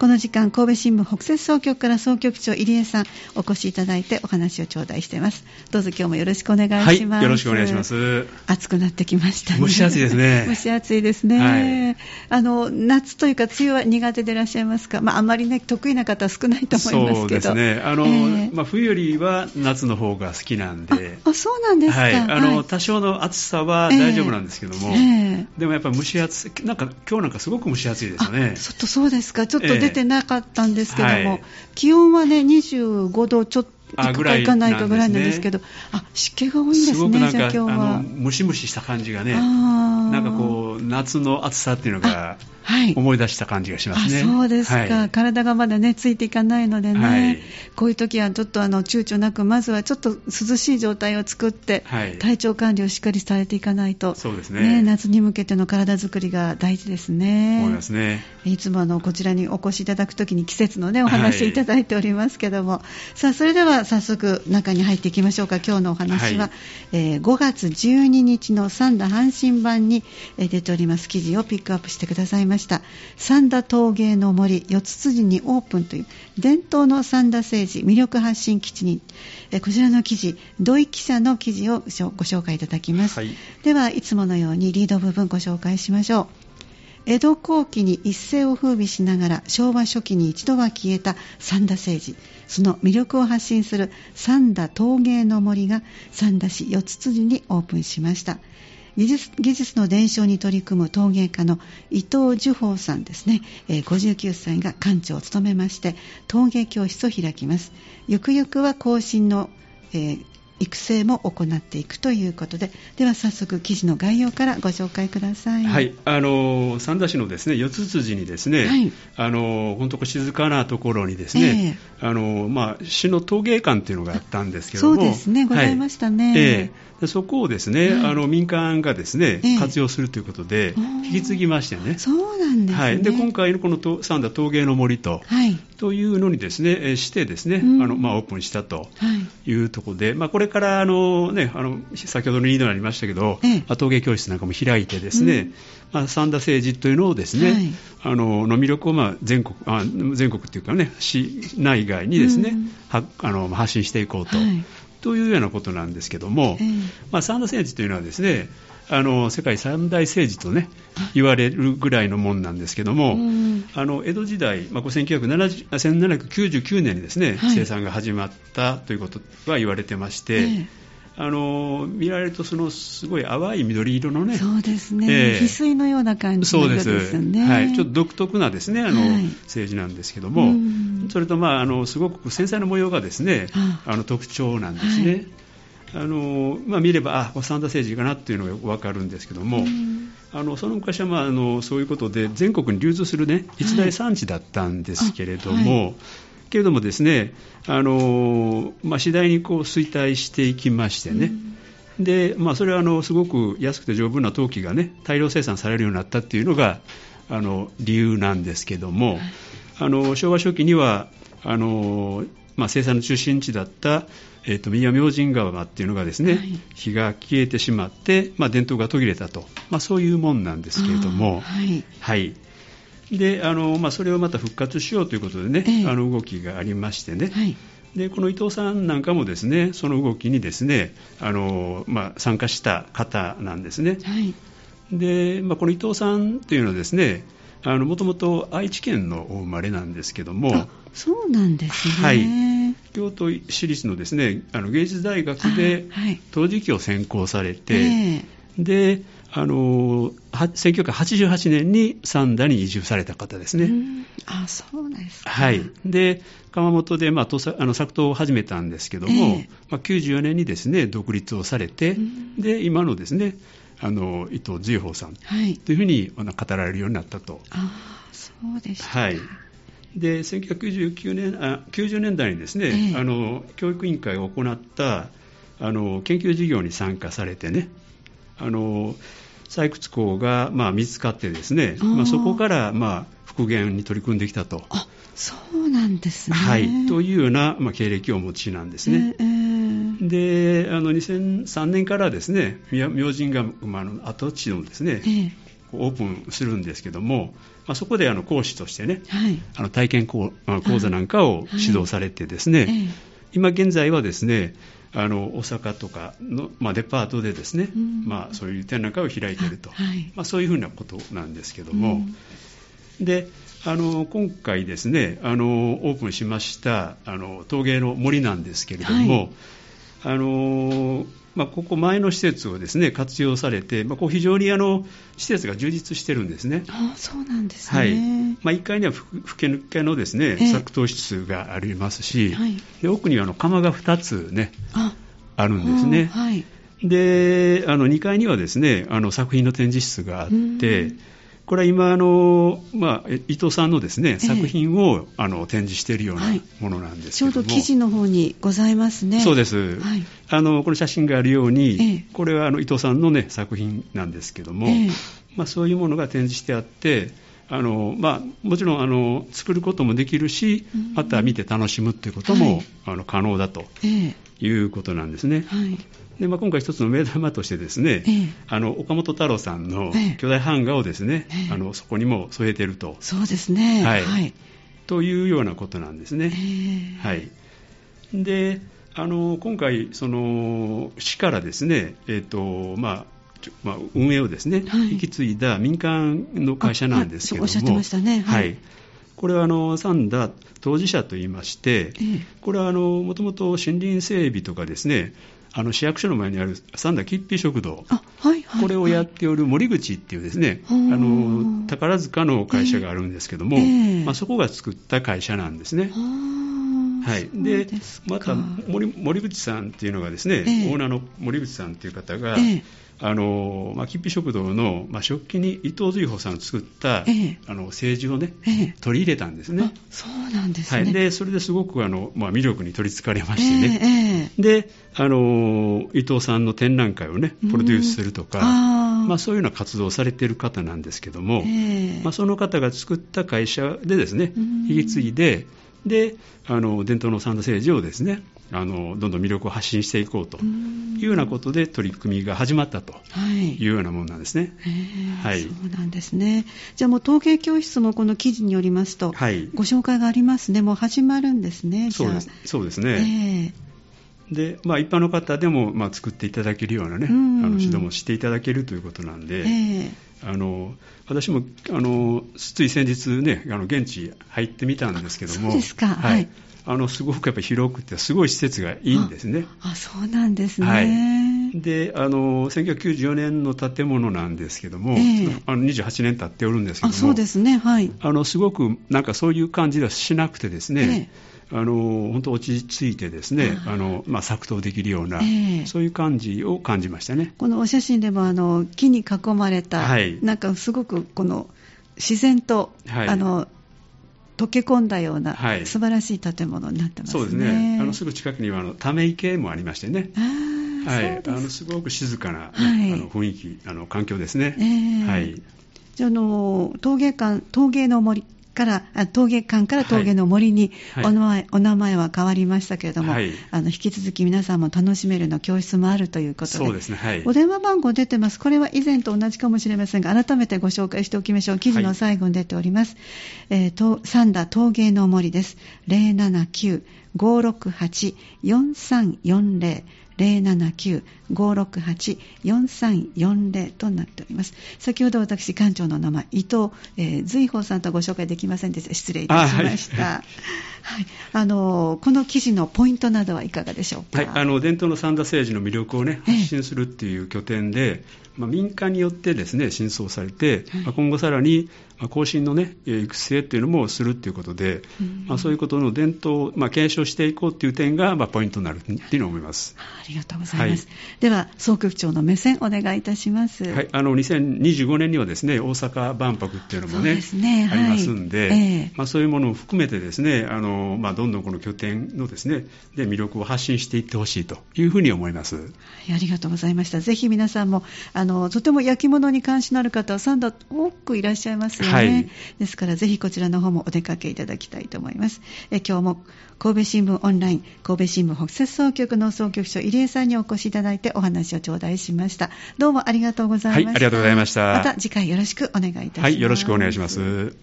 この時間神戸新聞北摂総局から総局長入江さんお越しいただいてお話を頂戴しています。どうぞ今日もよろしくお願いします。はい、よろしくお願いします。暑くなってきましたね。蒸し暑いですね。蒸し暑いですね、はい、夏というか梅雨は苦手でいらっしゃいますか？あんまり、ね、得意な方は少ないと思いますけど。そうですね、冬よりは夏の方が好きなんで。そうなんですか、はい、多少の暑さは大丈夫なんですけども、でもやっぱり蒸し暑い、今日なんかすごく蒸し暑いですよね。そうですか。ちょっと出てなかったんですけども、気温は、ね、25度ちょっといかないかぐらいなんですけど、湿気が多いんですね。すごくなんかムシムシした感じがね、なんかこう夏の暑さっていうのが思い出した感じがしますね。そうですか、はい、体がまだねついていかないのでね、はい、こういう時はちょっと躊躇なくまずはちょっと涼しい状態を作って、はい、体調管理をしっかりされていかないと。そうですね、夏に向けての体作りが大事ですね。思いますね。いつもこちらにお越しいただくときに季節のねお話いただいておりますけども、さあそれでは早速中に入っていきましょうか。今日のお話は、5月12日の三田阪神版に出ております記事をピックアップしてくださいました。三田陶芸の森四つ辻にオープンという伝統の三田青磁魅力発信基地に、こちらの記事土井記者の記事をご紹介いただきます、はい、ではいつものようにリード部分ご紹介しましょう。江戸後期に一世を風靡しながら昭和初期に一度は消えた三田青磁、その魅力を発信する三田陶芸の森が三田市四つ辻にオープンしました。技術の伝承に取り組む陶芸家の伊藤樹宝さんですね、59歳が館長を務めまして陶芸教室を開きます。ゆくゆくは後進の、育成も行っていくということで、では早速記事の概要からご紹介ください。はい、三田市のですね四つ辻にですね、はい、本当静かなところにですね、市の陶芸館というのがあったんですけども、そうですねございましたね、そこをですね、民間がですね、活用するということで引き継ぎましてね。そうなんですね、はい、で今回のこの三田陶芸の森というのにですねしてですね、オープンしたというところで、これから先ほどのリードにありましたけど、陶芸教室なんかも開いてですね、三田青磁というのをですね、の魅力を全国というかね市内外にですね、発信していこうというようなことなんですけども、三田青磁というのはですね世界三大青磁と、ね、言われるぐらいのもんなんですけども、江戸時代、1799年にですね、生産が始まったということは言われてまして、見られるとそのすごい淡い緑色のね、そうですね、翡翠のような感じの色ですよね。そうです、はい、ちょっと独特なですね青磁なんですけども、それとすごく繊細な模様がですね特徴なんですね、はい。見れば三田青磁かなというのが分かるんですけども、その昔は、そういうことで全国に流通する、ね、一大産地だったんですけれども、ですね、次第に衰退していきましてね、でそれはすごく安くて丈夫な陶器が、ね、大量生産されるようになったというのが理由なんですけども、昭和初期には生産の中心地だった宮明神川っていうのがですね、火が消えてしまって、伝統が途切れたと、そういうもんなんですけれども、でそれをまた復活しようということでね、動きがありましてね、でこの伊藤さんなんかもですねその動きにですね参加した方なんですね、でこの伊藤さんというのはですねもともと愛知県のお生まれなんですけども、そうなんですね、京都市立のですね芸術大学で陶磁器を専攻されて、で1988年に三田に移住された方ですね。そうですか、で窯元で、作陶を始めたんですけども、94年にですね独立をされて、で今のですね伊藤樹宝さんというふうに語られるようになったと。そうでした、で1990年代にですね、教育委員会が行った研究事業に参加されてね、採掘坑が、見つかってですね、そこから、復元に取り組んできたと。そうなんですね、というような、経歴をお持ちなんですね、で2003年からですね明神が、跡地のですね、オープンするんですけども、まあ、そこで講師としてね、はい、体験 講座なんかを指導されてですね、はいはい、今現在はですね大阪とかの、まあ、デパートでですね、うんまあ、そういう展覧会を開いていると、はいまあ、そういうふうなことなんですけども、うん、で今回ですねオープンしました陶芸の森なんですけれども、はいまあ、ここ前の施設をですね活用されて、まあ、こう非常に施設が充実してるんですね。ああそうなんですね、はいまあ、1階には吹き抜けのですね作陶室がありますし、はい、で奥には窯が2つ、ね、あるんですね、はい、で2階にはですね作品の展示室があって、これは今まあ、伊藤さんのです、ね作品を展示しているようなものなんですけども、はい、ちょうど記事の方にございますね。そうです、はい、この写真があるように、これは伊藤さんの、ね、作品なんですけども、まあ、そういうものが展示してあってまあ、もちろん作ることもできるし、また見て楽しむということも、はい、可能だということなんですね、はいでまあ、今回一つの目玉としてですね、岡本太郎さんの巨大版画をですね、そこにも添えていると。そうですね、はいはい、というようなことなんですね、はい、で今回その市からですねまあ、運営をですね、はい、引き継いだ民間の会社なんですけども、はい、おっしゃってましたね、はいはい、これは三田当事者といいまして、これはもともと森林整備とかですね市役所の前にある三田きっぴ食堂、はいはい、これをやっておる森口っていうですね、はい、宝塚の会社があるんですけども、まあ、そこが作った会社なんですね。はい、でまた 森口さんっていうのがですね、オーナーの森口さんっていう方が、まあ、きっぴ食堂の、まあ、食器に伊藤瑞穂さんが作った、青磁を、ね取り入れたんですね。あそうなんですね、はい、でそれですごくまあ、魅力に取りつかれましてね、で伊藤さんの展覧会を、ね、プロデュースするとか、まあ、そういうような活動をされている方なんですけども、まあ、その方が作った会社でですね引き継いで伝統の三田製紙をですねどんどん魅力を発信していこうというようなことで取り組みが始まったというようなものなんですね、はい、そうなんですね。じゃあもう陶芸教室もこの記事によりますと、はい、ご紹介がありますね。もう始まるんですね。そうですね、でまあ、一般の方でも、まあ、作っていただけるような、ね、指導もしていただけるということなんで、私もつい先日、ね、現地入ってみたんですけども、そうですか、はいはい、すごくやっぱり広くてすごい施設がいいんですね。あそうなんですね、はい、で1994年の建物なんですけども、28年経っておるんですけども、あそうですね、はい、すごくなんかそういう感じはしなくてですね、本当落ち着いてですねまあ、作陶できるような、そういう感じを感じましたね。このお写真でも木に囲まれた、はい、なんかすごくこの自然と、はい、溶け込んだような、はい、素晴らしい建物になってますね。そうですね、すぐ近くにはため池もありましてね、はい、すごく静かな、はい、雰囲気環境ですね、はい、じゃあ陶芸館から陶芸の森に、はいはい、お名前は変わりましたけれども、はい、引き続き皆さんも楽しめるの教室もあるということで、そうですね、はい、お電話番号出てます。これは以前と同じかもしれませんが改めてご紹介しておきましょう。記事の最後に出ております、はい三田陶芸の森です。 079-568-4340079-568-4340 となっております。先ほど私館長の名前伊藤、瑞穂さんとご紹介できませんでした。失礼いたしました、はいはい、この記事のポイントなどはいかがでしょうか。はい、伝統の三田製紙の魅力を、ね、発信するっていう拠点で、まあ、民間によってですね新装されて、はい、今後さらに後進の、ね、育成というのもするということで、まあ、そういうことの伝統を、まあ、継承していこうという点が、まあ、ポイントになるというのを思います。ありがとうございます、はい、では総局長の目線お願いいたします。はい、2025年にはですね大阪万博っていうのも ね、はい、ありますんで、まあ、そういうものを含めてですねまあ、どんどんこの拠点のですねで魅力を発信していってほしいというふうに思います。はい、ありがとうございました。ぜひ皆さんもとても焼き物に関心のある方は三田多くいらっしゃいますよね、はい、ですからぜひこちらの方もお出かけいただきたいと思います。今日も神戸新聞オンライン神戸新聞北摂総局の総局長入江さんにお越しいただいてお話を頂戴しました。どうもありがとうございました。はい、ありがとうございました。また次回よろしくお願いいたします。はい、よろしくお願いします。